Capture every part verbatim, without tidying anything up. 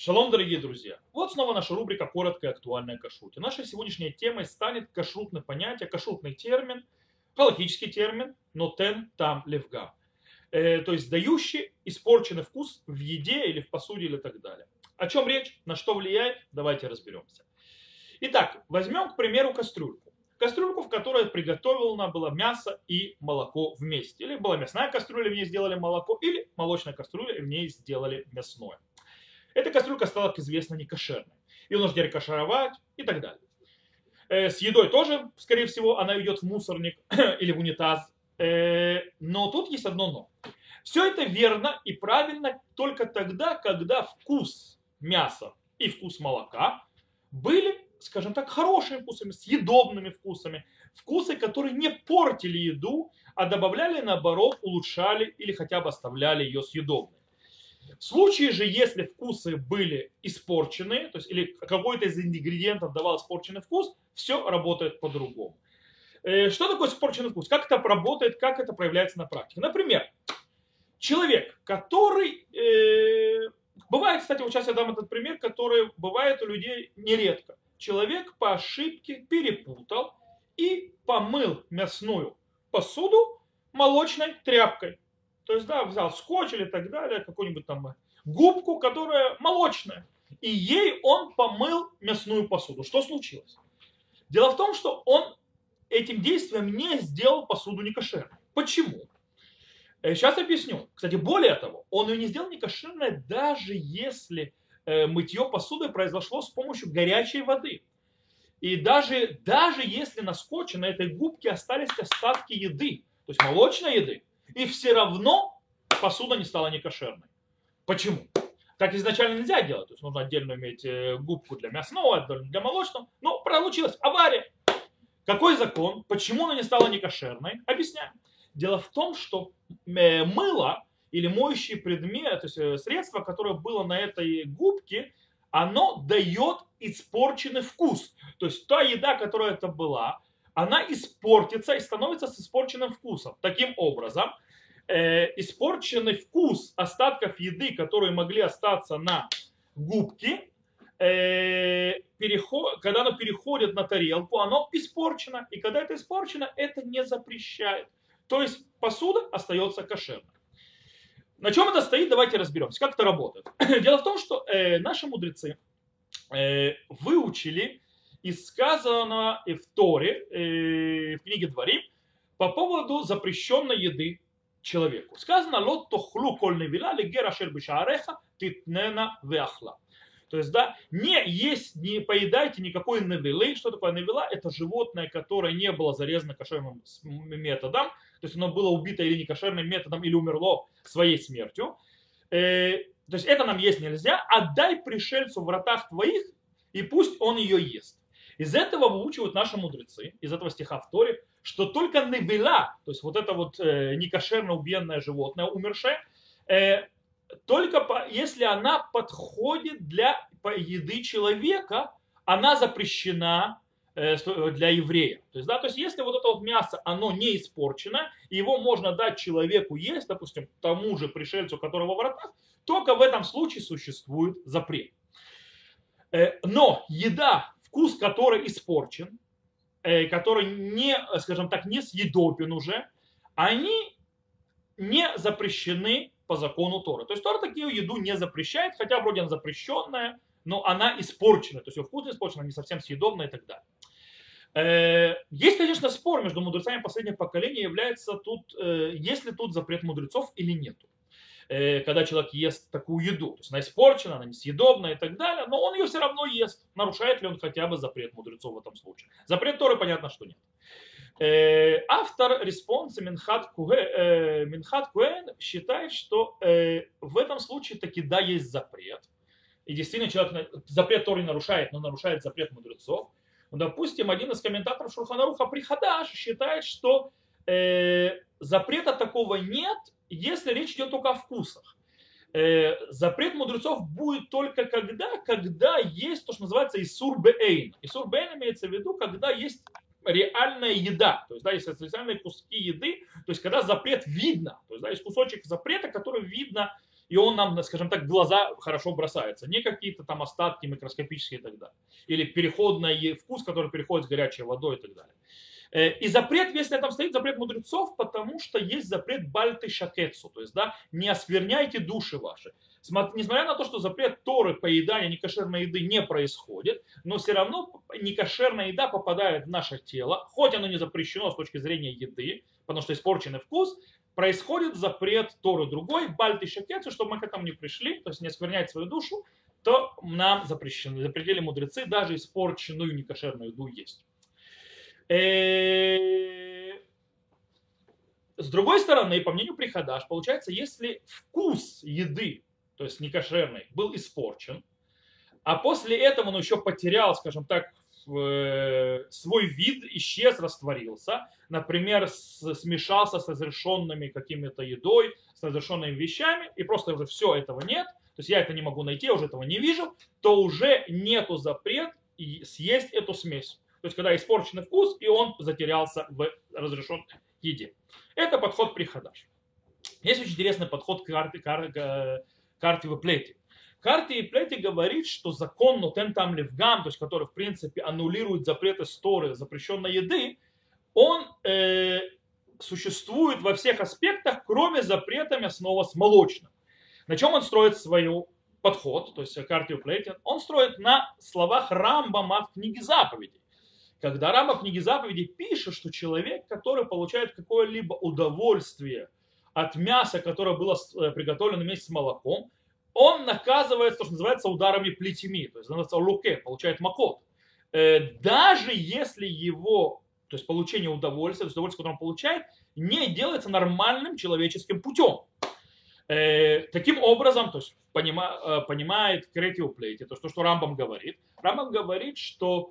Шалом, дорогие друзья! Вот снова наша рубрика «Короткая актуальная кашрут». И нашей сегодняшней темой станет кашрутное понятие, кашрутный термин, галахический термин «нотен таам лефгам», э, то есть дающий испорченный вкус в еде или в посуде или так далее. О чем речь, на что влияет, давайте разберемся. Итак, возьмем, к примеру, кастрюльку. Кастрюльку, в которой приготовлено было мясо и молоко вместе. Или была мясная кастрюля, в ней сделали молоко, или молочная кастрюля, в ней сделали мясное. Эта кастрюлька стала, как известно, некошерной. Ее нужно рекошеровать и так далее. С едой тоже, скорее всего, она идет в мусорник или в унитаз. Но тут есть одно но. Все это верно и правильно только тогда, когда вкус мяса и вкус молока были, скажем так, хорошими вкусами, съедобными вкусами. Вкусы, которые не портили еду, а добавляли, наоборот, улучшали или хотя бы оставляли ее съедобной. В случае же, если вкусы были испорчены, то есть или какой-то из ингредиентов давал испорченный вкус, все работает по-другому. Что такое испорченный вкус? Как это работает, как это проявляется на практике? Например, человек, который... Э, бывает, кстати, вот сейчас я дам этот пример, который бывает у людей нередко. Человек по ошибке перепутал и помыл мясную посуду молочной тряпкой. То есть, да, взял скотч или так далее, какую-нибудь там губку, которая молочная. И ей он помыл мясную посуду. Что случилось? Дело в том, что он этим действием не сделал посуду некошерной. Почему? Сейчас объясню. Кстати, более того, он ее не сделал некошерной, даже если мытье посуды произошло с помощью горячей воды. И даже, даже если на скотче, на этой губке остались остатки еды, то есть молочной еды, и все равно посуда не стала некошерной. Почему? Так изначально нельзя делать. То есть нужно отдельно иметь губку для мясного, для молочного. Но получилась авария. Какой закон? Почему она не стала некошерной? Объясняю. Дело в том, что мыло или моющие предметы, то есть средство, которое было на этой губке, оно дает испорченный вкус. То есть та еда, которая это была, она испортится и становится с испорченным вкусом. Таким образом, э, испорченный вкус остатков еды, которые могли остаться на губке, э, переход, когда оно переходит на тарелку, оно испорчено. И когда это испорчено, это не запрещает. То есть посуда остается кошерной. На чем это стоит, давайте разберемся, как это работает. Дело в том, что э, наши мудрецы э, выучили... И сказано в Торе, э, в книге Дварим, по поводу запрещенной еды человеку. Сказано, лот тохлу коль невила лигер ашер бешаареха титнена вяхла. То есть, да, не есть, не поедайте никакой невилы. Что такое невила? Это животное, которое не было зарезано кошерным методом. То есть, оно было убито или не кошерным методом, или умерло своей смертью. Э, то есть, это нам есть нельзя. Отдай пришельцу в вратах твоих, и пусть он ее ест. Из этого выучивают наши мудрецы, из этого стиха в Торе, что только невила, то есть вот это вот э, некошерно убиенное животное, умершее, э, только по, если она подходит для еды человека, она запрещена э, для еврея. То есть, да, то есть если вот это вот мясо, оно не испорчено, и его можно дать человеку есть, допустим, тому же пришельцу, которого во вратах, только в этом случае существует запрет. Э, но еда... Вкус, который испорчен, который не, скажем так, не съедобен уже, они не запрещены по закону Торы. То есть Тора такую еду не запрещает, хотя вроде она запрещенная, но она испорчена. То есть ее вкус испорчен, не совсем съедобна и так далее. Есть, конечно, спор между мудрецами последнего поколения, является тут, есть ли тут запрет мудрецов или нет. Когда человек ест такую еду, то есть она испорчена, она несъедобна и так далее, но он ее все равно ест. Нарушает ли он хотя бы запрет мудрецов в этом случае? Запрет Торы, понятно, что нет. Автор респонса Минхат Коэн считает, что в этом случае таки да, есть запрет. И действительно человек запрет Торы нарушает, но нарушает запрет мудрецов. Допустим, один из комментаторов Шулхана Аруха При Хадаш считает, что запрета такого нет, если речь идет только о вкусах. Запрет мудрецов будет только когда, когда есть то, что называется иссур беэйн. Иссур беэйн имеется в виду, когда есть реальная еда, то есть, да, есть специальные куски еды, то есть когда запрет видно, то есть, да, есть кусочек запрета, который видно и он нам, скажем так, в глаза хорошо бросается. Не какие-то там остатки микроскопические и так далее. Или переходный вкус, который переходит с горячей водой и так далее. И запрет, если там стоит запрет мудрецов, потому что есть запрет бальты шакетсу, то есть, да, не оскверняйте души ваши. Несмотря на то, что запрет Торы поедания некошерной еды не происходит, но все равно некошерная еда попадает в наше тело, хоть оно не запрещено с точки зрения еды, потому что испорченный вкус, происходит запрет Торы другой, бальты шакетсу, чтобы мы к этому не пришли, то есть не осквернять свою душу, то нам запрещено, запретили мудрецы даже испорченную некошерную еду есть. С другой стороны, по мнению При Хадаш, получается, если вкус еды, то есть некошерный, был испорчен, а после этого он еще потерял, скажем так, свой вид, исчез, растворился, например, смешался с разрешенными какими-то едой, с разрешенными вещами, и просто уже все, этого нет, то есть я это не могу найти, я уже этого не вижу, то уже нету запрет съесть эту смесь. То есть когда испорченный вкус, и он затерялся в разрешенной еде. Это подход При Хадаш. Есть очень интересный подход к карте, к карте Плети. Карте и Плети говорит, что закон Нотен таам лефгам, то есть который в принципе аннулирует запреты Торы, запрещенной еды, он э, существует во всех аспектах, кроме запрета мясного с молочным. На чем он строит свой подход, то есть карте и Плети, он строит на словах Рамбама в книге заповедей. Когда Рамбам в книге заповедей пишет, что человек, который получает какое-либо удовольствие от мяса, которое было приготовлено вместе с молоком, он наказывается, то, что называется, ударами плетьми, то есть называется луке, получает макот. Даже если его, то есть получение удовольствия, то есть удовольствие, которое он получает, не делается нормальным человеческим путем. Таким образом, то есть понимает Крети у Плети, то, что Рамбам говорит. Рамбам говорит, что,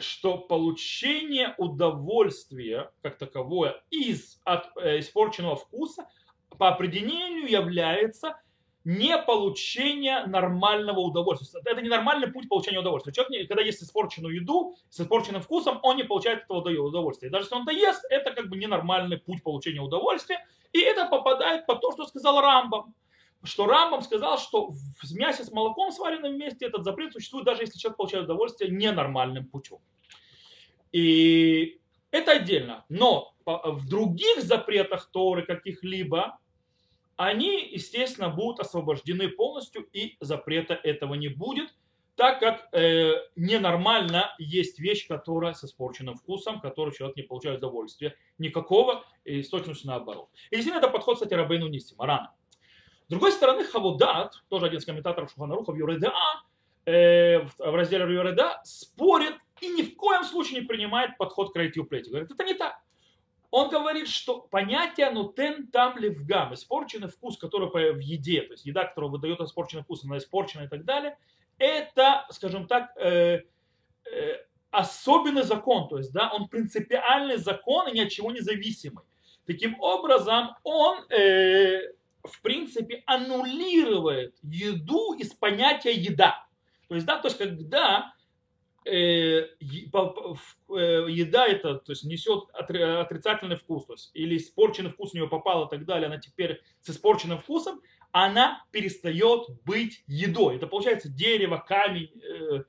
что получение удовольствия как таковое из от испорченного вкуса по определению является не получение нормального удовольствия. Это ненормальный путь получения удовольствия. Человек, когда есть испорченную еду с испорченным вкусом, он не получает этого удовольствия. И даже если он доест, это как бы ненормальный путь получения удовольствия. И это попадает под то, что сказал Рамбам. Что Рамбам сказал, что в мясе с молоком сваренным вместе этот запрет существует, даже если человек получает удовольствие ненормальным путем. И это отдельно. Но в других запретах Торы каких-либо, они, естественно, будут освобождены полностью, и запрета этого не будет, так как э, ненормально есть вещь, которая с испорченным вкусом, которую человек не получает удовольствия никакого, и с точностью наоборот. И действительно, это подход, кстати, Рабейну Нисима, Рана. С другой стороны, Хавудат, тоже один из комментаторов Шулхана Аруха в Юреда, э, в разделе Юреда, спорит и ни в коем случае не принимает подход к Райтью Плети. Говорит, это не так. Он говорит, что понятие нотен таам лефгам, испорченный вкус, который в еде, то есть еда, которая выдает испорченный вкус, она испорчена и так далее, это, скажем так, э, э, особенный закон, то есть, да, он принципиальный закон и ни от чего не зависимый. Таким образом, он... Э, в принципе, аннулирует еду из понятия еда. То есть, да, то есть когда э, еда это, то есть, несет отрицательный вкус, то есть, или испорченный вкус в нее попал и так далее, она теперь с испорченным вкусом, она перестает быть едой. Это получается дерево, камень, э,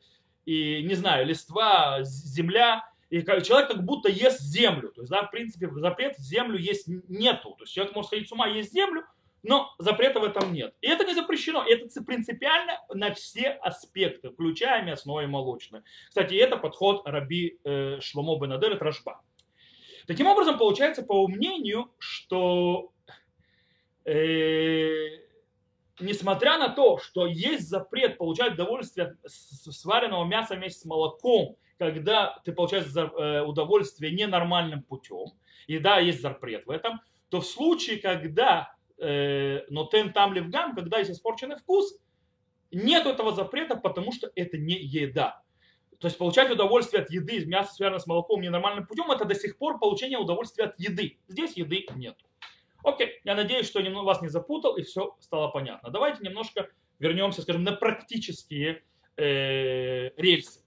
и, не знаю, листва, земля. И человек как будто ест землю. То есть, да, в принципе, запрет землю есть нету. То есть человек может сходить с ума, есть землю, но запрета в этом нет. И это не запрещено. Это принципиально на все аспекты, включая мясное и молочное. Кстати, это подход Раби э, Шломо Бен Адерет, Трашба. Таким образом, получается, по мнению, что э, несмотря на то, что есть запрет получать удовольствие от сваренного мяса вместе с молоком, когда ты получаешь удовольствие ненормальным путем, и да, есть запрет в этом, то в случае, когда нотен таам лефгам, когда есть испорченный вкус, нет этого запрета, потому что это не еда. То есть получать удовольствие от еды из мяса, связанного с молоком, ненормальным путем, это до сих пор получение удовольствия от еды. Здесь еды нет. Окей, я надеюсь, что я вас не запутал и все стало понятно. Давайте немножко вернемся, скажем, на практические э, рельсы.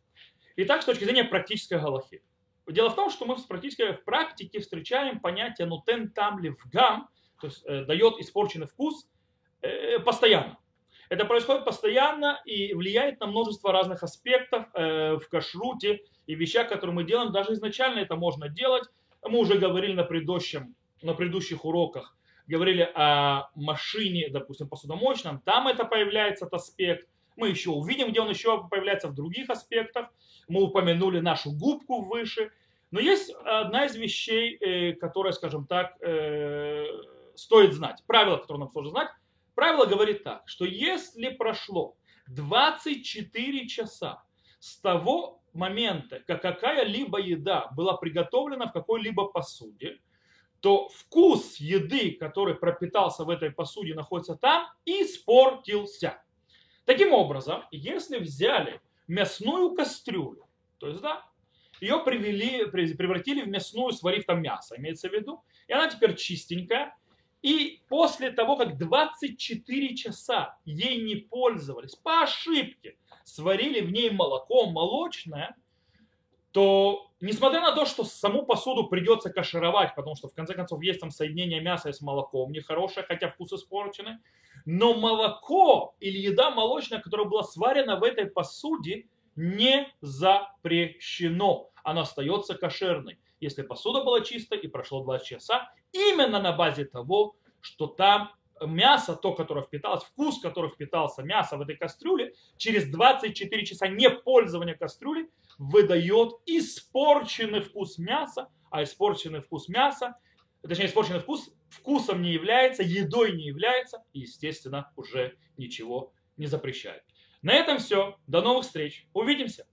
Итак, с точки зрения практической галахи. Дело в том, что мы в практике, в практике встречаем понятие нотен таам лефгам, то есть э, дает испорченный вкус э, постоянно. Это происходит постоянно и влияет на множество разных аспектов э, в кашруте и вещах, которые мы делаем. Даже изначально это можно делать. Мы уже говорили на, предыдущем, на предыдущих уроках, говорили о машине, допустим, посудомоечном. Там это появляется этот аспект. Мы еще увидим, где он еще появляется в других аспектах. Мы упомянули нашу губку выше. Но есть одна из вещей, которая, скажем так, стоит знать. Правило, которое нам тоже знать. Правило говорит так, что если прошло двадцать четыре часа с того момента, как какая-либо еда была приготовлена в какой-либо посуде, то вкус еды, который пропитался в этой посуде, находится там, испортился. Таким образом, если взяли мясную кастрюлю, то есть, да, ее привели, превратили в мясную, сварив там мясо, имеется в виду, и она теперь чистенькая, и после того, как двадцать четыре часа ей не пользовались, по ошибке сварили в ней молоко, молочное, то, несмотря на то, что саму посуду придется кашировать, потому что, в конце концов, есть там соединение мяса с молоком нехорошее, хотя вкус испорченный, но молоко или еда молочная, которая была сварена в этой посуде, не запрещено. Она остается кошерной, если посуда была чистая и прошло два часа, именно на базе того, что там мясо, то, которое впиталось, вкус, который впитался мясо в этой кастрюле, через двадцать четыре часа не пользования кастрюли выдает испорченный вкус мяса, а испорченный вкус мяса, точнее испорченный вкус, вкусом не является, едой не является, и, естественно, уже ничего не запрещает. На этом все. До новых встреч. Увидимся.